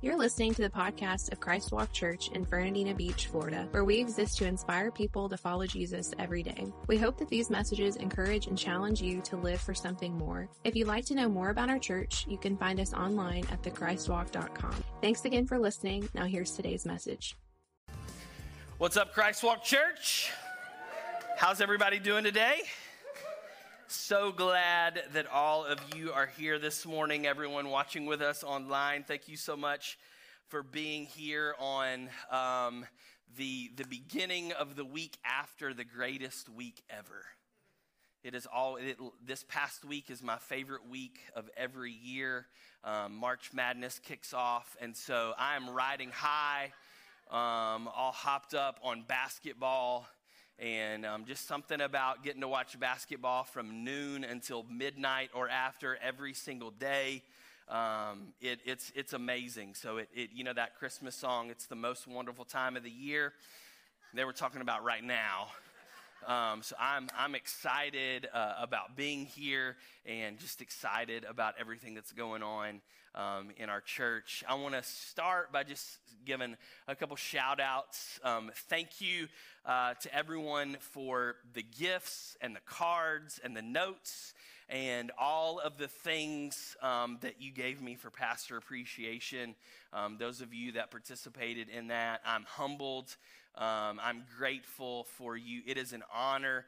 You're listening to the podcast of Christ Walk Church in Fernandina Beach, Florida, where we exist to inspire people to follow Jesus every day. We hope that these messages encourage and challenge you to live for something more. If you'd like to know more about our church, you can find us online at thechristwalk.com. Thanks again for listening. Now here's today's message. What's up, Christ Walk Church? How's everybody doing today? So glad that all of you are here this morning, everyone watching with us online. Thank you so much for being here on the beginning of the week after the greatest week ever. This past week is my favorite week of every year. March Madness kicks off, and so I am riding high, all hopped up on basketball. And just something about getting to watch basketball from noon until midnight or after every single day, it's amazing. So you know that Christmas song, it's the most wonderful time of the year. They were talking about right now. So I'm excited about being here and just excited about everything that's going on in our church. I want to start by just giving a couple shout outs. Thank you to everyone for the gifts and the cards and the notes and all of the things that you gave me for Pastor Appreciation. Those of you that participated in that, I'm humbled. I'm grateful for you. It is an honor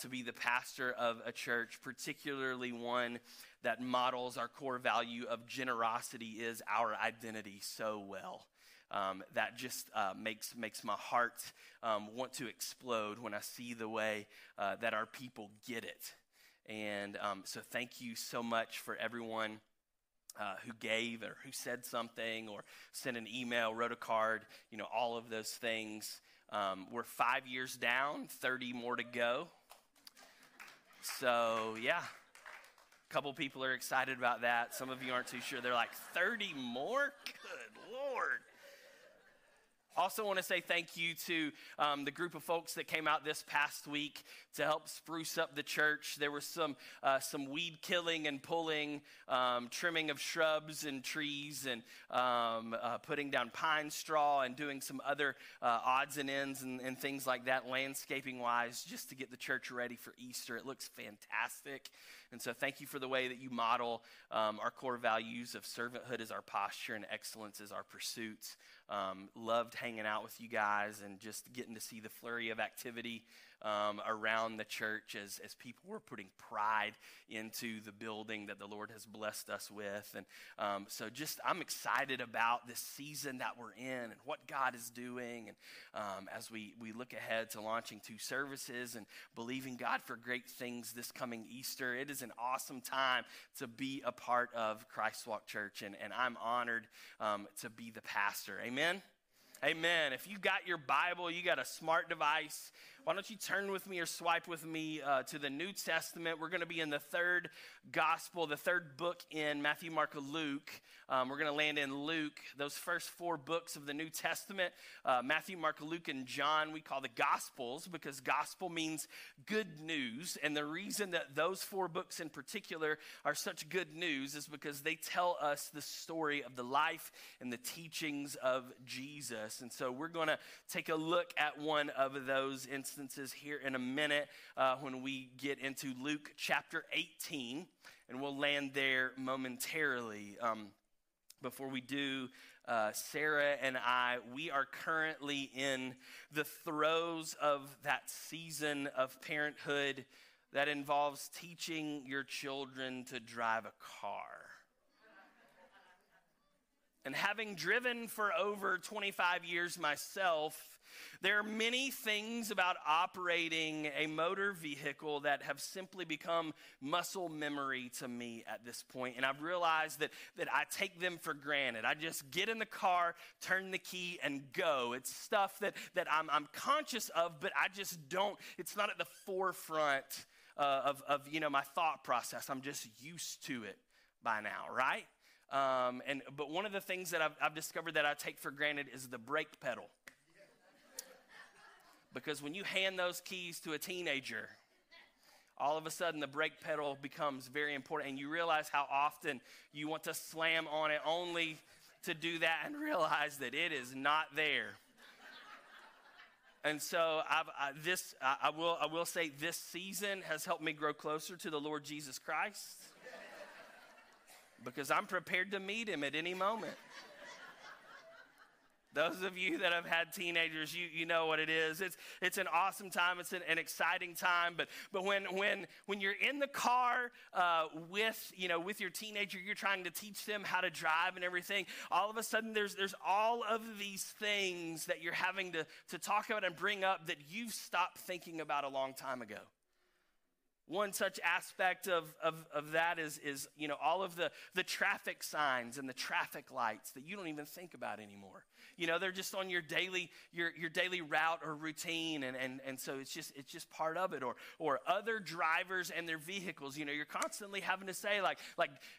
to be the pastor of a church, particularly one that models our core value of generosity is our identity so well. That just makes my heart want to explode when I see the way that our people get it. And so thank you so much for everyone who gave or who said something or sent an email, wrote a card, you know, all of those things. We're 5 years down, 30 more to go. So, yeah, a couple people are excited about that. Some of you aren't too sure. They're like, 30 more? Good Lord. Also want to say thank you to the group of folks that came out this past week to help spruce up the church. There was some weed killing and pulling, trimming of shrubs and trees, and putting down pine straw and doing some other odds and ends and things like that, landscaping-wise, just to get the church ready for Easter. It looks fantastic. And so thank you for the way that you model our core values of servanthood as our posture and excellence as our pursuits. Loved hanging out with you guys and just getting to see the flurry of activity around the church as people were putting pride into the building that the Lord has blessed us with. And so just I'm excited about this season that we're in and what God is doing. And as we look ahead to launching 2 services and believing God for great things this coming Easter, it is an awesome time to be a part of Christ Walk Church. And I'm honored to be the pastor. Amen. Amen. If you got your Bible, you got a smart device, why don't you turn with me or swipe with me to the New Testament. We're going to be in the third gospel, the third book in Matthew, Mark, Luke. We're going to land in Luke. Those first 4 books of the New Testament, Matthew, Mark, Luke, and John, we call the Gospels because gospel means good news. And the reason that those 4 books in particular are such good news is because they tell us the story of the life and the teachings of Jesus. And so we're going to take a look at one of those instances here in a minute when we get into Luke chapter 18, and we'll land there momentarily. Before we do, Sarah and I, we are currently in the throes of that season of parenthood that involves teaching your children to drive a car. And having driven for over 25 years myself, there are many things about operating a motor vehicle that have simply become muscle memory to me at this point. And I've realized that I take them for granted. I just get in the car, turn the key, and go. It's stuff that I'm conscious of, but I just don't. It's not at the forefront of you know, my thought process. I'm just used to it by now, right? But one of the things that I've discovered that I take for granted is the brake pedal. Because when you hand those keys to a teenager, all of a sudden the brake pedal becomes very important, and you realize how often you want to slam on it only to do that and realize that it is not there. And so I will say this season has helped me grow closer to the Lord Jesus Christ, because I'm prepared to meet him at any moment. Those of you that have had teenagers, you know what it is. It's an awesome time. It's an exciting time. But when you're in the car with your teenager, you're trying to teach them how to drive and everything. All of a sudden, there's all of these things that you're having to talk about and bring up that you've stopped thinking about a long time ago. One such aspect of that is all of the traffic signs and the traffic lights that you don't even think about anymore. You know, they're just on your daily route or routine, and so it's just part of it. Or other drivers and their vehicles. You know, you're constantly having to say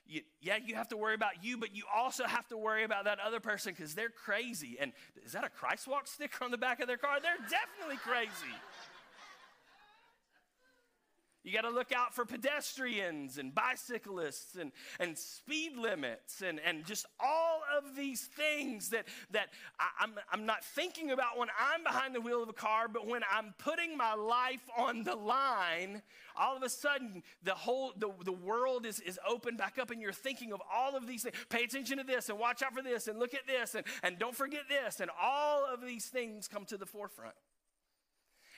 you have to worry about you, but you also have to worry about that other person because they're crazy. And is that a Christ Walk sticker on the back of their car? They're definitely crazy. You got to look out for pedestrians and bicyclists and speed limits and just all of these things that I'm not thinking about when I'm behind the wheel of a car, but when I'm putting my life on the line, all of a sudden the whole world is opened back up and you're thinking of all of these things. Pay attention to this and watch out for this and look at this and don't forget this, and all of these things come to the forefront.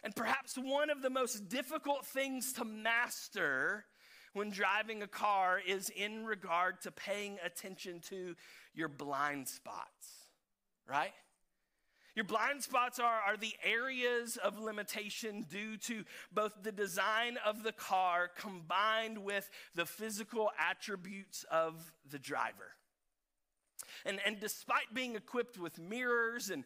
And perhaps one of the most difficult things to master when driving a car is in regard to paying attention to your blind spots, right? Your blind spots are the areas of limitation due to both the design of the car combined with the physical attributes of the driver. And despite being equipped with mirrors and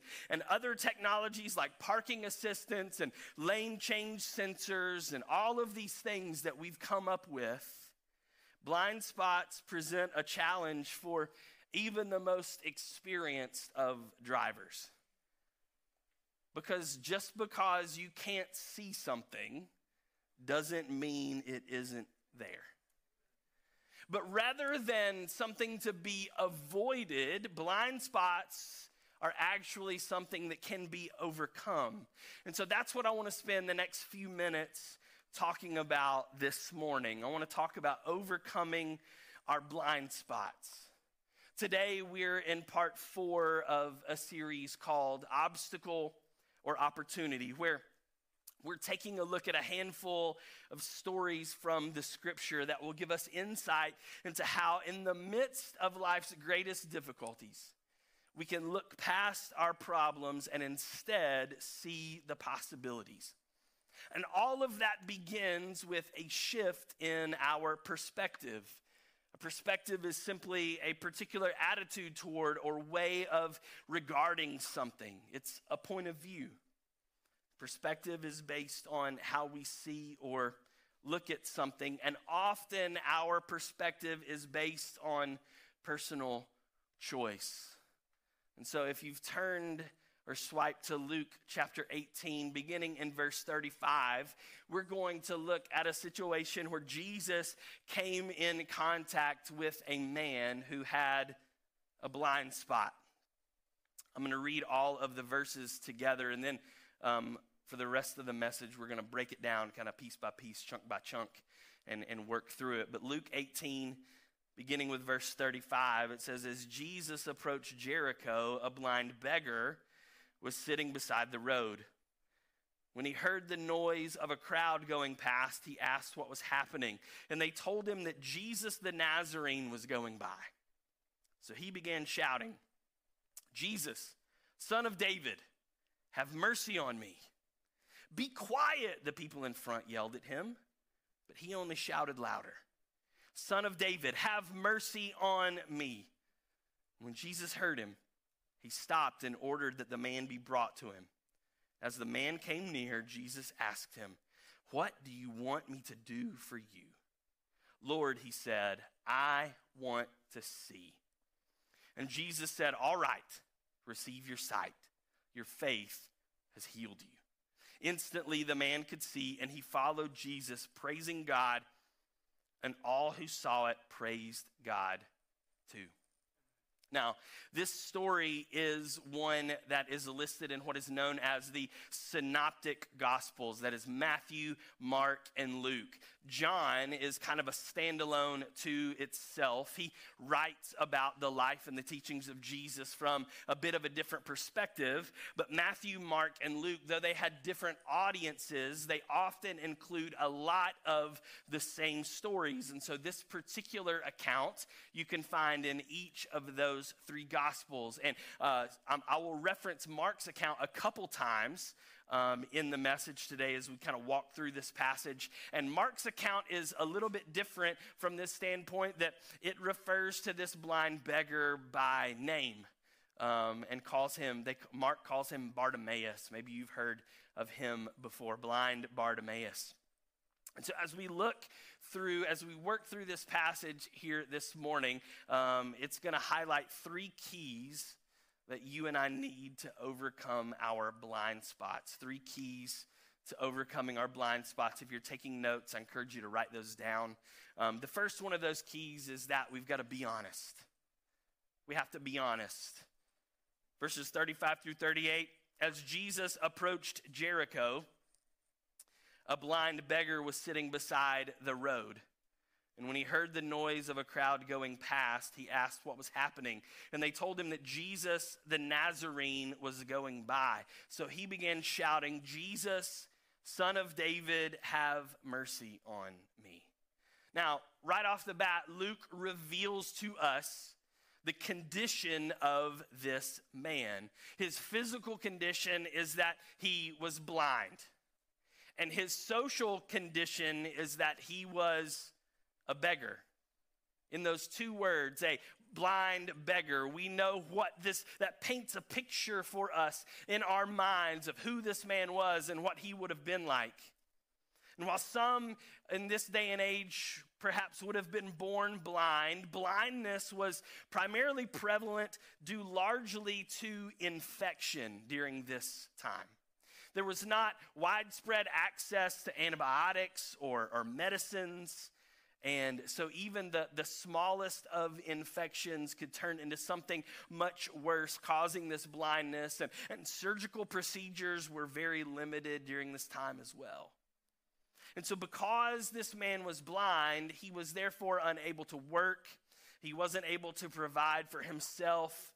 other technologies like parking assistance and lane change sensors and all of these things that we've come up with, blind spots present a challenge for even the most experienced of drivers. Because just because you can't see something doesn't mean it isn't there. But rather than something to be avoided, blind spots are actually something that can be overcome. And so that's what I want to spend the next few minutes talking about this morning. I want to talk about overcoming our blind spots. Today we're in part 4 of a series called Obstacle or Opportunity, where we're taking a look at a handful of stories from the scripture that will give us insight into how in the midst of life's greatest difficulties, we can look past our problems and instead see the possibilities. And all of that begins with a shift in our perspective. A perspective is simply a particular attitude toward or way of regarding something. It's a point of view. Perspective is based on how we see or look at something, and often our perspective is based on personal choice. And so if you've turned or swiped to Luke chapter 18, beginning in verse 35, we're going to look at a situation where Jesus came in contact with a man who had a blind spot. I'm going to read all of the verses together, and then for the rest of the message, we're going to break it down kind of piece by piece, chunk by chunk, and work through it. But Luke 18, beginning with verse 35, it says, "As Jesus approached Jericho, a blind beggar was sitting beside the road. When he heard the noise of a crowd going past, he asked what was happening. And they told him that Jesus the Nazarene was going by. So he began shouting, 'Jesus, Son of David, have mercy on me.' 'Be quiet,' the people in front yelled at him, but he only shouted louder, 'Son of David, have mercy on me.' When Jesus heard him, he stopped and ordered that the man be brought to him. As the man came near, Jesus asked him, 'What do you want me to do for you?' 'Lord,' he said, 'I want to see.' And Jesus said, 'All right, receive your sight. Your faith has healed you.' Instantly, the man could see, and he followed Jesus, praising God, and all who saw it praised God too." Now, this story is one that is listed in what is known as the Synoptic Gospels. That is Matthew, Mark, and Luke. John is kind of a standalone to itself. He writes about the life and the teachings of Jesus from a bit of a different perspective. But Matthew, Mark, and Luke, though they had different audiences, they often include a lot of the same stories. And so this particular account you can find in each of those three Gospels. And I will reference Mark's account a couple times in the message today as we kind of walk through this passage. And Mark's account is a little bit different from this standpoint that it refers to this blind beggar by name and calls him, Mark calls him Bartimaeus. Maybe you've heard of him before, blind Bartimaeus. And so as we work through this passage here this morning, it's going to highlight three keys that you and I need to overcome our blind spots. Three keys to overcoming our blind spots. If you're taking notes, I encourage you to write those down. The first one of those keys is that we've got to be honest. We have to be honest. Verses 35 through 38, as Jesus approached Jericho, a blind beggar was sitting beside the road. And when he heard the noise of a crowd going past, he asked what was happening. And they told him that Jesus the Nazarene was going by. So he began shouting, "Jesus, Son of David, have mercy on me." Now, right off the bat, Luke reveals to us the condition of this man. His physical condition is that he was blind. And his social condition is that he was a beggar. In those two words, a blind beggar, we know that paints a picture for us in our minds of who this man was and what he would have been like. And while some in this day and age perhaps would have been born blind, blindness was primarily prevalent due largely to infection during this time. There was not widespread access to antibiotics or medicines. And so even the smallest of infections could turn into something much worse, causing this blindness. And surgical procedures were very limited during this time as well. And so because this man was blind, he was therefore unable to work. He wasn't able to provide for himself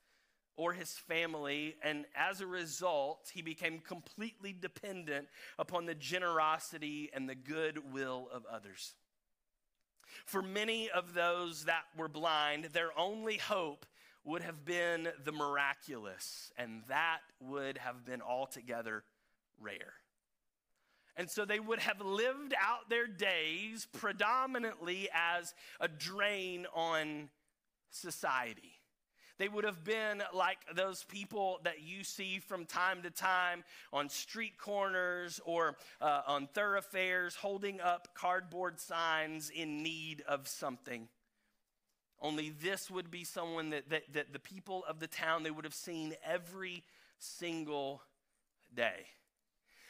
or his family, and as a result, he became completely dependent upon the generosity and the goodwill of others. For many of those that were blind, their only hope would have been the miraculous, and that would have been altogether rare. And so they would have lived out their days predominantly as a drain on society. They would have been like those people that you see from time to time on street corners or on thoroughfares, holding up cardboard signs in need of something. Only this would be someone that the people of the town, they would have seen every single day.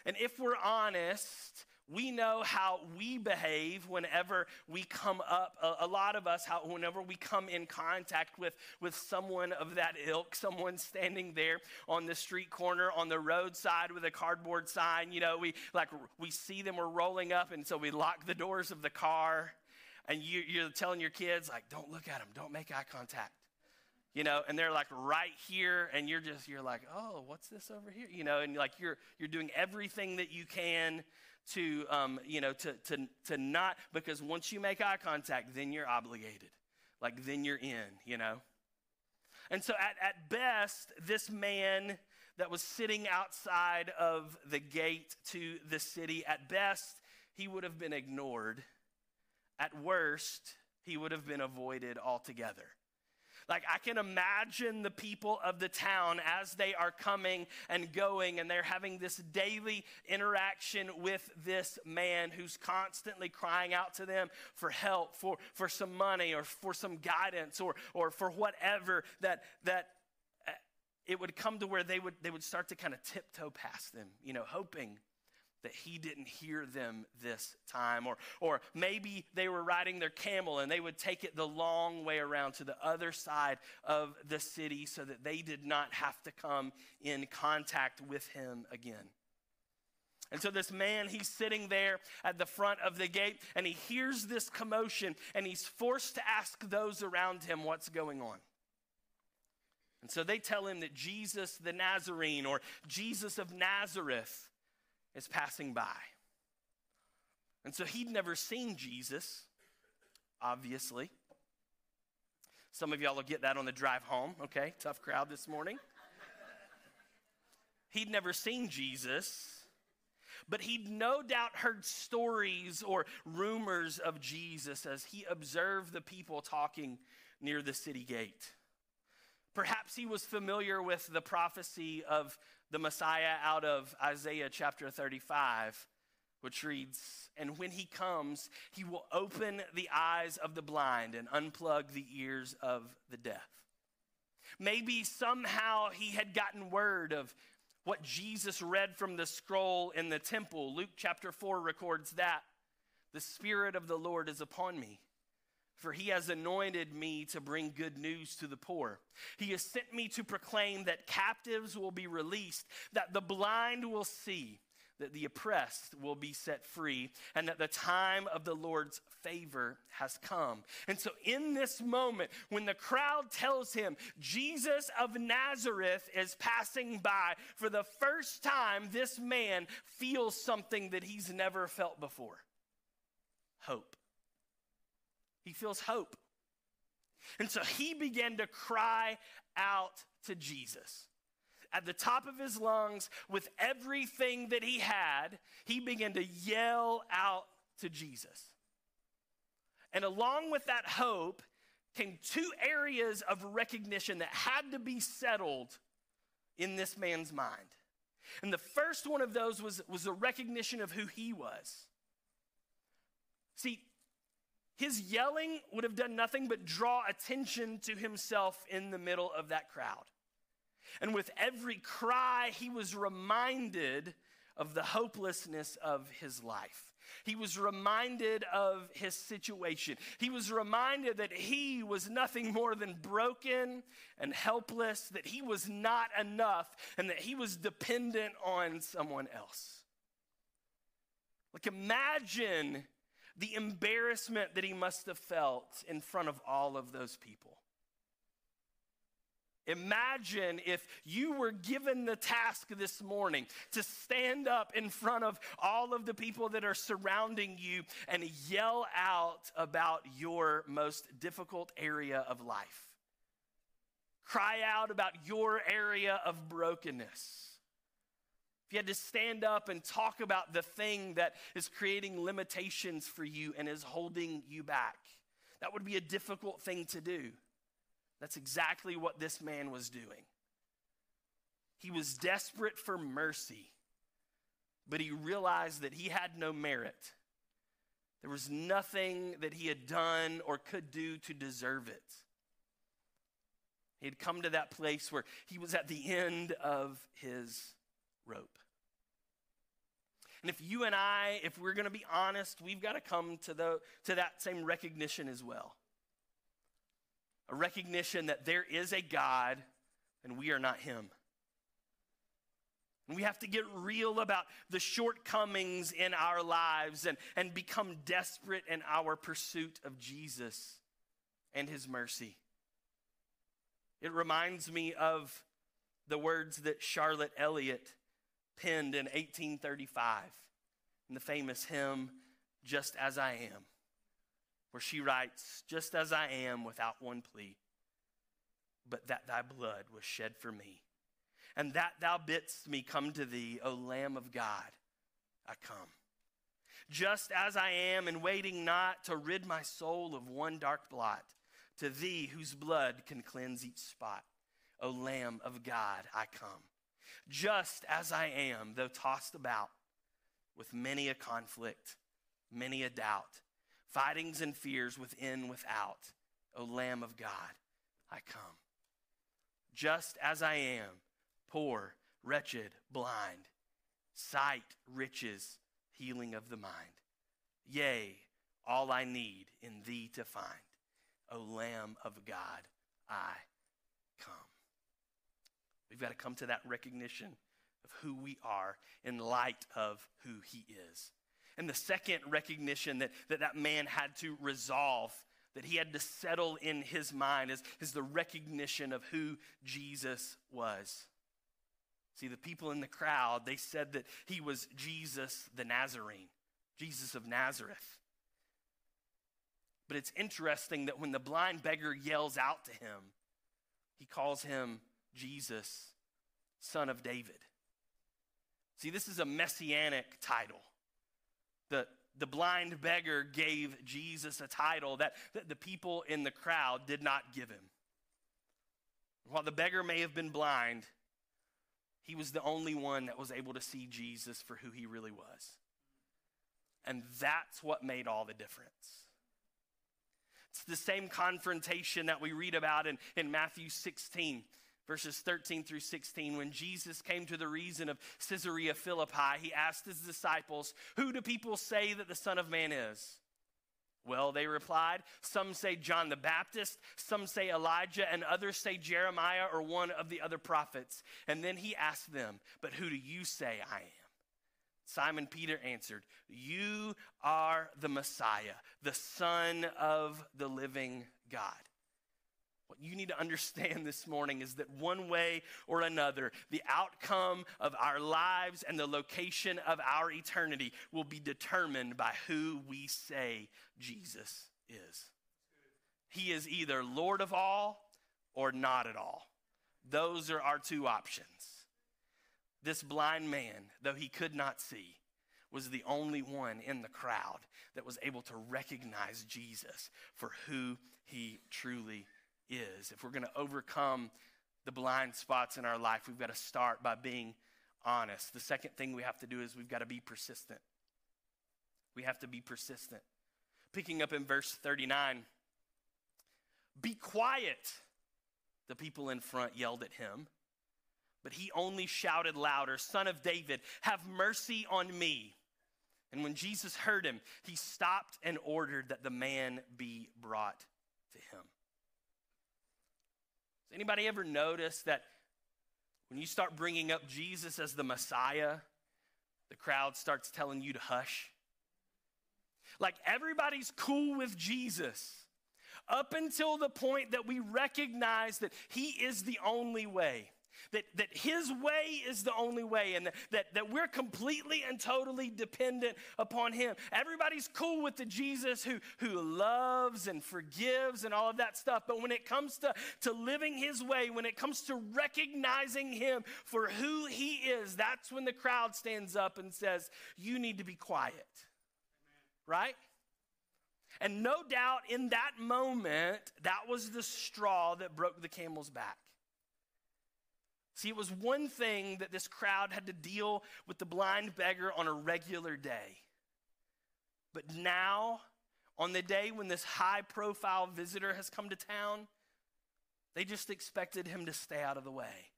And if we're honest, we know how we behave whenever we come up, a lot of us, whenever we come in contact with someone of that ilk, someone standing there on the street corner, on the roadside with a cardboard sign, we see them, we're rolling up, and so we lock the doors of the car, and you're telling your kids, don't look at them, don't make eye contact. And they're right here, and you're like, oh, what's this over here? And you're doing everything that you can to not, because once you make eye contact, then you're obligated, then you're in, And so at best, this man that was sitting outside of the gate to the city, at best, he would have been ignored. At worst, he would have been avoided altogether. I can imagine the people of the town as they are coming and going, and they're having this daily interaction with this man who's constantly crying out to them for help, for some money, or for some guidance, or for whatever, that it would come to where they would start to kind of tiptoe past them, hoping that he didn't hear them this time. Or maybe they were riding their camel and they would take it the long way around to the other side of the city so that they did not have to come in contact with him again. And so this man, he's sitting there at the front of the gate and he hears this commotion and he's forced to ask those around him what's going on. And so they tell him that Jesus the Nazarene, or Jesus of Nazareth, is passing by. And so he'd never seen Jesus, obviously. Some of y'all will get that on the drive home, okay? Tough crowd this morning. He'd never seen Jesus, but he'd no doubt heard stories or rumors of Jesus as he observed the people talking near the city gate. Perhaps he was familiar with the prophecy of the Messiah out of Isaiah chapter 35, which reads, "And when he comes, he will open the eyes of the blind and unplug the ears of the deaf." Maybe somehow he had gotten word of what Jesus read from the scroll in the temple. Luke chapter 4 records that, "The Spirit of the Lord is upon me, for he has anointed me to bring good news to the poor. He has sent me to proclaim that captives will be released, that the blind will see, that the oppressed will be set free, and that the time of the Lord's favor has come." And so in this moment, when the crowd tells him Jesus of Nazareth is passing by, for the first time, this man feels something that he's never felt before: hope. He feels hope. And so he began to cry out to Jesus. At the top of his lungs, with everything that he had, he began to yell out to Jesus. And along with that hope came two areas of recognition that had to be settled in this man's mind. And the first one of those was a recognition of who he was. See, his yelling would have done nothing but draw attention to himself in the middle of that crowd. And with every cry, he was reminded of the hopelessness of his life. He was reminded of his situation. He was reminded that he was nothing more than broken and helpless, that he was not enough, and that he was dependent on someone else. Like, imagine the embarrassment that he must have felt in front of all of those people. Imagine if you were given the task this morning to stand up in front of all of the people that are surrounding you and yell out about your most difficult area of life. Cry out about your area of brokenness. If you had to stand up and talk about the thing that is creating limitations for you and is holding you back, that would be a difficult thing to do. That's exactly what this man was doing. He was desperate for mercy, but he realized that he had no merit. There was nothing that he had done or could do to deserve it. He had come to that place where he was at the end of his rope. And if you and I, if we're going to be honest, we've got to come to that same recognition as well. A recognition that there is a God and we are not him. And we have to get real about the shortcomings in our lives and become desperate in our pursuit of Jesus and his mercy. It reminds me of the words that Charlotte Elliott penned in 1835 in the famous hymn, "Just As I Am," where she writes, "Just as I am without one plea, but that thy blood was shed for me, and that thou bidst me come to thee, O Lamb of God, I come. Just as I am, and waiting not to rid my soul of one dark blot, to thee whose blood can cleanse each spot, O Lamb of God, I come. Just as I am, though tossed about with many a conflict, many a doubt, fightings and fears within, without, O Lamb of God, I come. Just as I am, poor, wretched, blind, sight, riches, healing of the mind. Yea, all I need in thee to find. O Lamb of God, I come. We've got to come to that recognition of who we are in light of who he is. And the second recognition that man had to resolve, that he had to settle in his mind, is the recognition of who Jesus was. See, the people in the crowd, they said that he was Jesus the Nazarene, Jesus of Nazareth. But it's interesting that when the blind beggar yells out to him, he calls him Jesus, Son of David. See, this is a messianic title. The blind beggar gave Jesus a title that the people in the crowd did not give him. While the beggar may have been blind, he was the only one that was able to see Jesus for who he really was. And that's what made all the difference. It's the same confrontation that we read about in Matthew 16, verses 13 through 16. When Jesus came to the region of Caesarea Philippi, he asked his disciples, "Who do people say that the Son of Man is?" "Well," they replied, "some say John the Baptist, some say Elijah, and others say Jeremiah or one of the other prophets." And then he asked them, "But who do you say I am?" Simon Peter answered, "You are the Messiah, the Son of the living God." What you need to understand this morning is that one way or another, the outcome of our lives and the location of our eternity will be determined by who we say Jesus is. He is either Lord of all or not at all. Those are our two options. This blind man, though he could not see, was the only one in the crowd that was able to recognize Jesus for who he truly is. If we're going to overcome the blind spots in our life, we've got to start by being honest. The second thing we have to do is we've got to be persistent. We have to be persistent. Picking up in verse 39, "Be quiet," the people in front yelled at him. But he only shouted louder, "Son of David, have mercy on me." And when Jesus heard him, he stopped and ordered that the man be brought to him. Has anybody ever noticed that when you start bringing up Jesus as the Messiah, the crowd starts telling you to hush? Like, everybody's cool with Jesus up until the point that we recognize that he is the only way. That his way is the only way, and that we're completely and totally dependent upon him. Everybody's cool with the Jesus who loves and forgives and all of that stuff. But when it comes to living his way, when it comes to recognizing him for who he is, that's when the crowd stands up and says, "You need to be quiet." Amen. Right? And no doubt in that moment, that was the straw that broke the camel's back. See, it was one thing that this crowd had to deal with the blind beggar on a regular day. But now, on the day when this high-profile visitor has come to town, they just expected him to stay out of the way.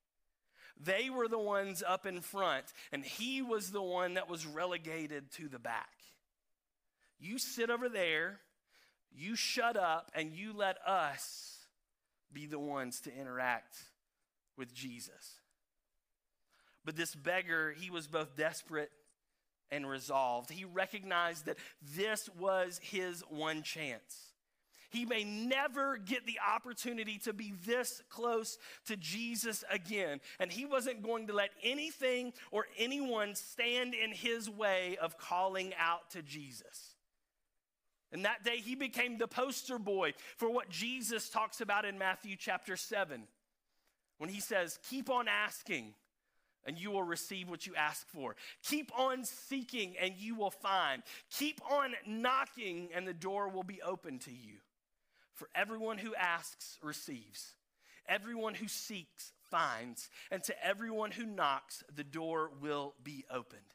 They were the ones up in front, and he was the one that was relegated to the back. You sit over there, you shut up, and you let us be the ones to interact with Jesus. But this beggar, he was both desperate and resolved. He recognized that this was his one chance. He may never get the opportunity to be this close to Jesus again, and he wasn't going to let anything or anyone stand in his way of calling out to Jesus. And that day he became the poster boy for what Jesus talks about in Matthew chapter 7. When he says, "Keep on asking and you will receive what you ask for. Keep on seeking and you will find. Keep on knocking and the door will be open to you. For everyone who asks receives. Everyone who seeks finds. And to everyone who knocks, the door will be opened."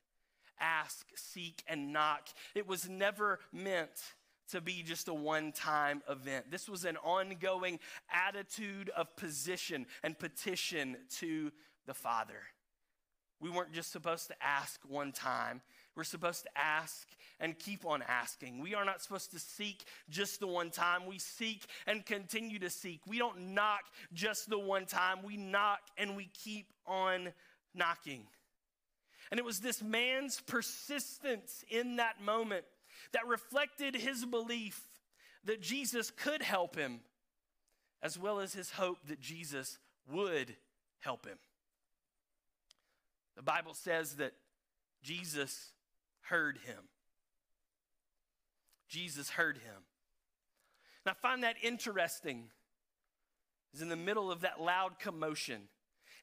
Ask, seek, and knock. It was never meant to be just a one-time event. This was an ongoing attitude of position and petition to the Father. We weren't just supposed to ask one time. We're supposed to ask and keep on asking. We are not supposed to seek just the one time. We seek and continue to seek. We don't knock just the one time. We knock and we keep on knocking. And it was this man's persistence in that moment that reflected his belief that Jesus could help him, as well as his hope that Jesus would help him. The Bible says that Jesus heard him. Jesus heard him. And I find that interesting. It's in the middle of that loud commotion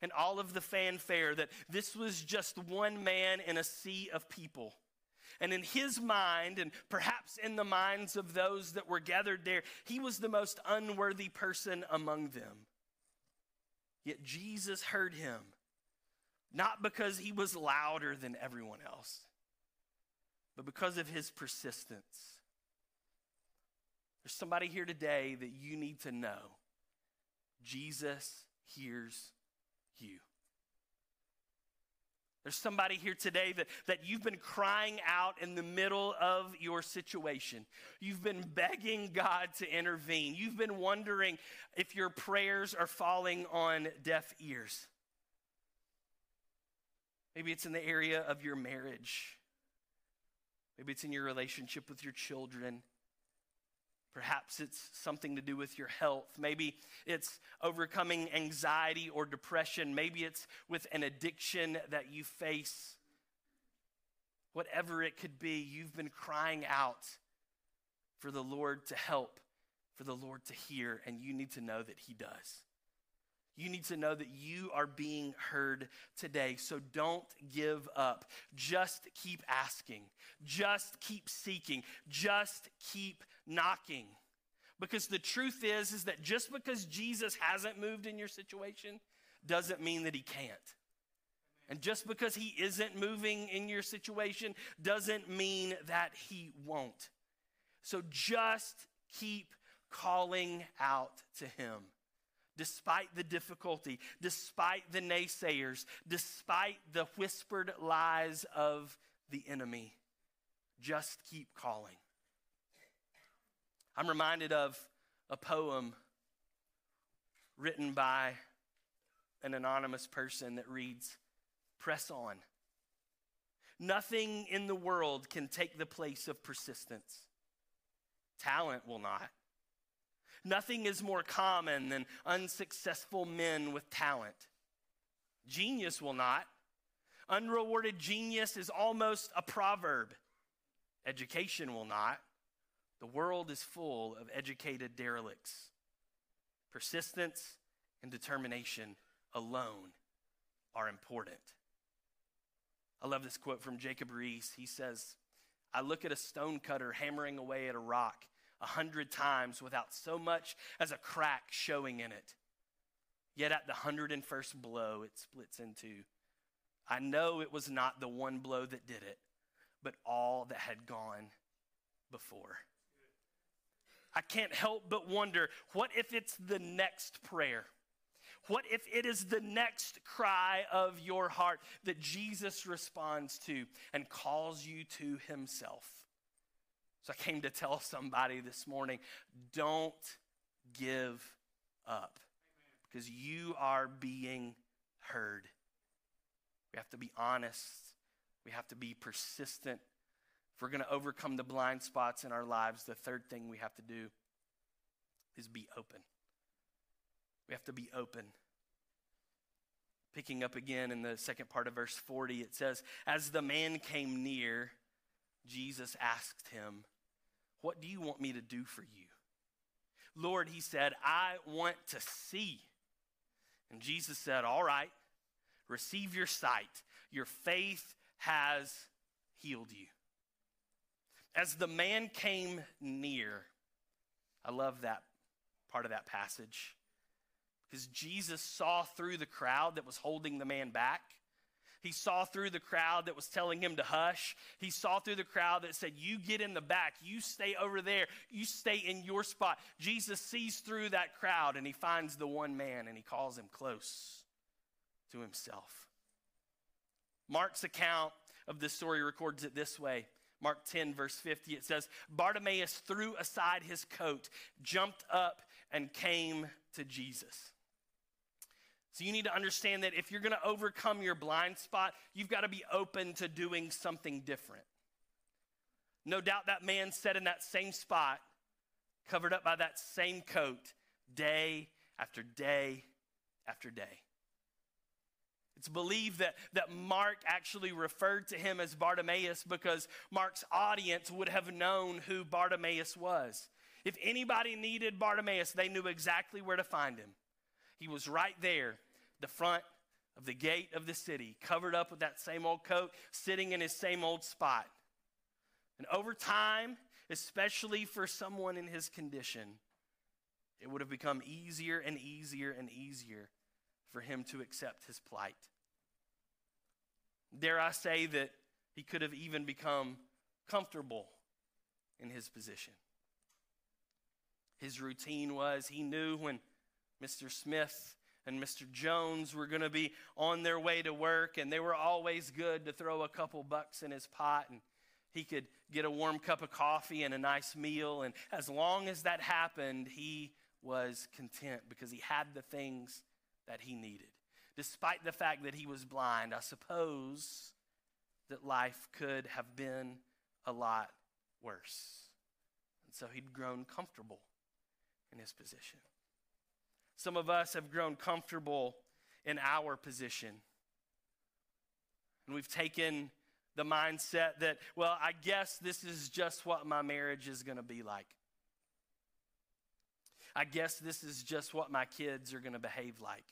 and all of the fanfare that this was just one man in a sea of people. And in his mind, and perhaps in the minds of those that were gathered there, he was the most unworthy person among them. Yet Jesus heard him, not because he was louder than everyone else, but because of his persistence. There's somebody here today that you need to know. Jesus hears you. There's somebody here today that you've been crying out in the middle of your situation. You've been begging God to intervene. You've been wondering if your prayers are falling on deaf ears. Maybe it's in the area of your marriage. Maybe it's in your relationship with your children. Perhaps it's something to do with your health. Maybe it's overcoming anxiety or depression. Maybe it's with an addiction that you face. Whatever it could be, you've been crying out for the Lord to help, for the Lord to hear, and you need to know that he does. You need to know that you are being heard today, so don't give up. Just keep asking. Just keep seeking. Just keep knocking. Because the truth is that just because Jesus hasn't moved in your situation doesn't mean that he can't. And just because he isn't moving in your situation doesn't mean that he won't. So just keep calling out to him. Despite the difficulty, despite the naysayers, despite the whispered lies of the enemy, just keep calling. I'm reminded of a poem written by an anonymous person that reads, "Press on. Nothing in the world can take the place of persistence. Talent will not. Nothing is more common than unsuccessful men with talent. Genius will not. Unrewarded genius is almost a proverb. Education will not. The world is full of educated derelicts. Persistence and determination alone are important." I love this quote from Jacob Riis. He says, "I look at a stonecutter hammering away at a rock 100 times without so much as a crack showing in it. Yet at the 101st blow, it splits in two. I know it was not the one blow that did it, but all that had gone before. I can't help but wonder, what if it's the next prayer? What if it is the next cry of your heart that Jesus responds to and calls you to himself?" So I came to tell somebody this morning, don't give up, because you are being heard. We have to be honest. We have to be persistent. If we're going to overcome the blind spots in our lives, the third thing we have to do is be open. We have to be open. Picking up again in the second part of verse 40, it says, "As the man came near, Jesus asked him, 'What do you want me to do for you?' 'Lord,' he said, 'I want to see.' And Jesus said, 'All right, receive your sight. Your faith has healed you.'" As the man came near, I love that part of that passage, because Jesus saw through the crowd that was holding the man back. He saw through the crowd that was telling him to hush. He saw through the crowd that said, "You get in the back. You stay over there. You stay in your spot." Jesus sees through that crowd, and he finds the one man, and he calls him close to himself. Mark's account of this story records it this way. Mark 10, verse 50, it says, Bartimaeus threw aside his coat, jumped up, and came to Jesus. So you need to understand that if you're going to overcome your blind spot, you've got to be open to doing something different. No doubt that man sat in that same spot, covered up by that same coat, day after day after day. It's believed that Mark actually referred to him as Bartimaeus because Mark's audience would have known who Bartimaeus was. If anybody needed Bartimaeus, they knew exactly where to find him. He was right there, the front of the gate of the city, covered up with that same old coat, sitting in his same old spot. And over time, especially for someone in his condition, it would have become easier and easier and easier for him to accept his plight. Dare I say that he could have even become comfortable in his position. His routine was he knew when Mr. Smith and Mr. Jones were going to be on their way to work, and they were always good to throw a couple bucks in his pot, and he could get a warm cup of coffee and a nice meal. And as long as that happened, he was content because he had the things that he needed. Despite the fact that he was blind, I suppose that life could have been a lot worse. And so he'd grown comfortable in his position. Some of us have grown comfortable in our position. And we've taken the mindset that, well, I guess this is just what my marriage is going to be like. I guess this is just what my kids are going to behave like.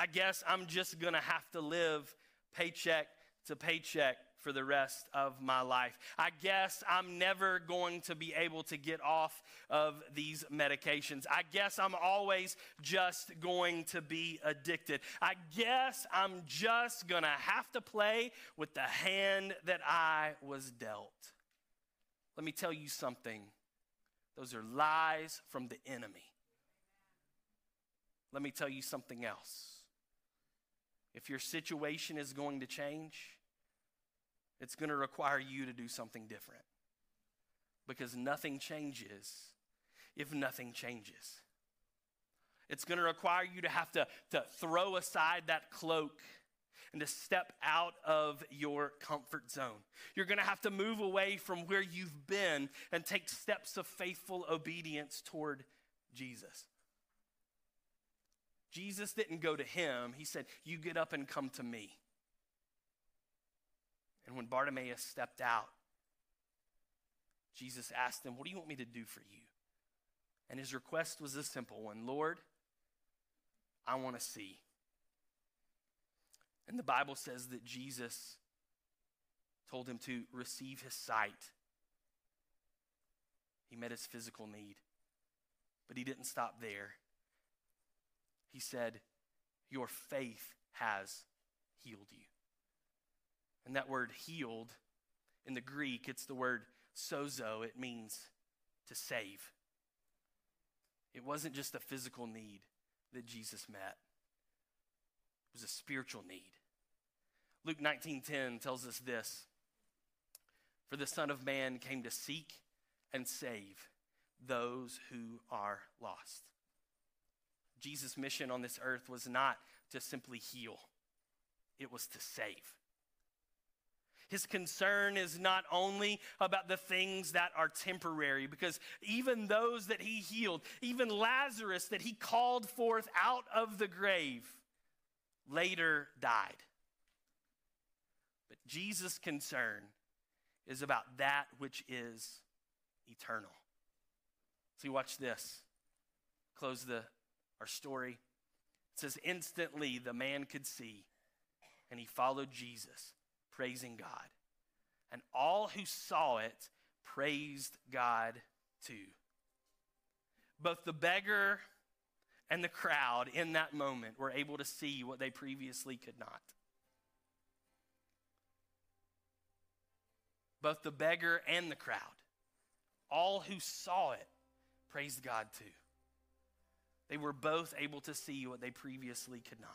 I guess I'm just going to have to live paycheck to paycheck for the rest of my life. I guess I'm never going to be able to get off of these medications. I guess I'm always just going to be addicted. I guess I'm just going to have to play with the hand that I was dealt. Let me tell you something. Those are lies from the enemy. Let me tell you something else. If your situation is going to change, it's going to require you to do something different. Because nothing changes if nothing changes. It's going to require you to have to throw aside that cloak and to step out of your comfort zone. You're going to have to move away from where you've been and take steps of faithful obedience toward Jesus. Jesus didn't go to him. He said, you get up and come to me. And when Bartimaeus stepped out, Jesus asked him, what do you want me to do for you? And his request was a simple one. Lord, I want to see. And the Bible says that Jesus told him to receive his sight. He met his physical need, but he didn't stop there. He said, your faith has healed you. And that word healed in the Greek, it's the word sozo. It means to save. It wasn't just a physical need that Jesus met. It was a spiritual need. Luke 19:10 tells us this. For the Son of Man came to seek and save those who are lost. Jesus' mission on this earth was not to simply heal. It was to save. His concern is not only about the things that are temporary, because even those that he healed, even Lazarus that he called forth out of the grave, later died. But Jesus' concern is about that which is eternal. So you watch this. Close our story. It says, instantly the man could see, and he followed Jesus, praising God. And all who saw it praised God too. Both the beggar and the crowd in that moment were able to see what they previously could not. Both the beggar and the crowd, all who saw it, praised God too. They were both able to see what they previously could not.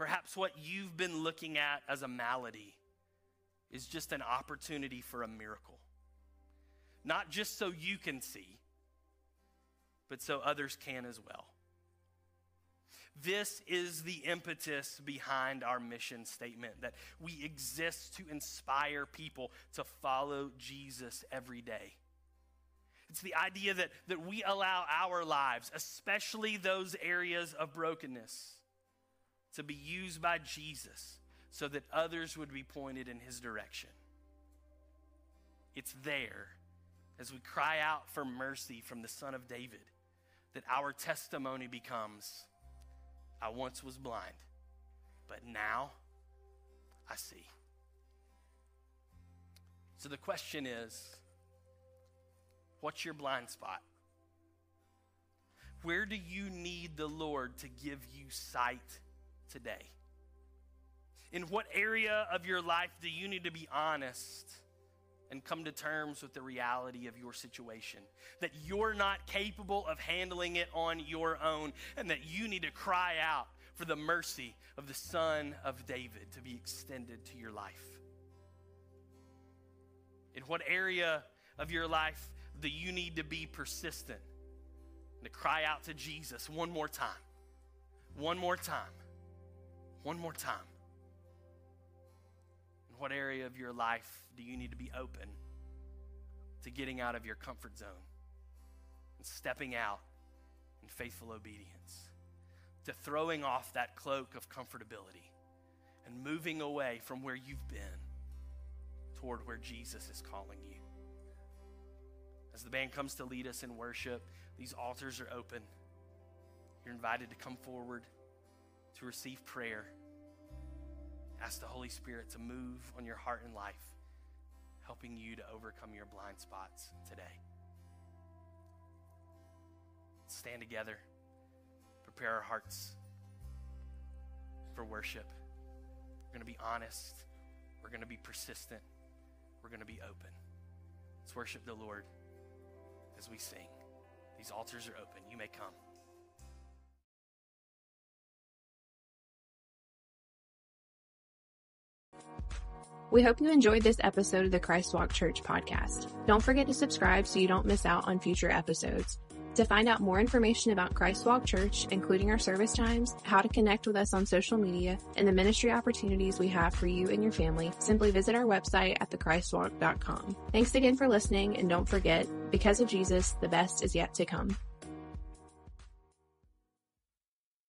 Perhaps what you've been looking at as a malady is just an opportunity for a miracle. Not just so you can see, but so others can as well. This is the impetus behind our mission statement, that we exist to inspire people to follow Jesus every day. It's the idea that we allow our lives, especially those areas of brokenness, to be used by Jesus so that others would be pointed in his direction. It's there, as we cry out for mercy from the Son of David, that our testimony becomes, I once was blind, but now I see. So the question is, what's your blind spot? Where do you need the Lord to give you sight today? In what area of your life do you need to be honest and come to terms with the reality of your situation, that you're not capable of handling it on your own, and that you need to cry out for the mercy of the Son of David to be extended to your life? In what area of your life do you need to be persistent and to cry out to Jesus one more time? What area of your life do you need to be open to getting out of your comfort zone and stepping out in faithful obedience, to throwing off that cloak of comfortability and moving away from where you've been toward where Jesus is calling you? As the band comes to lead us in worship, these altars are open. You're invited to come forward to receive prayer. Ask the Holy Spirit to move on your heart and life, helping you to overcome your blind spots today. Stand together, prepare our hearts for worship. We're going to be honest. We're going to be persistent. We're going to be open. Let's worship the Lord as we sing. These altars are open. You may come. We hope you enjoyed this episode of the Christ Walk Church podcast. Don't forget to subscribe so you don't miss out on future episodes. To find out more information about Christ Walk Church, including our service times, how to connect with us on social media, and the ministry opportunities we have for you and your family, simply visit our website at thechristwalk.com. Thanks again for listening, and don't forget, because of Jesus, the best is yet to come.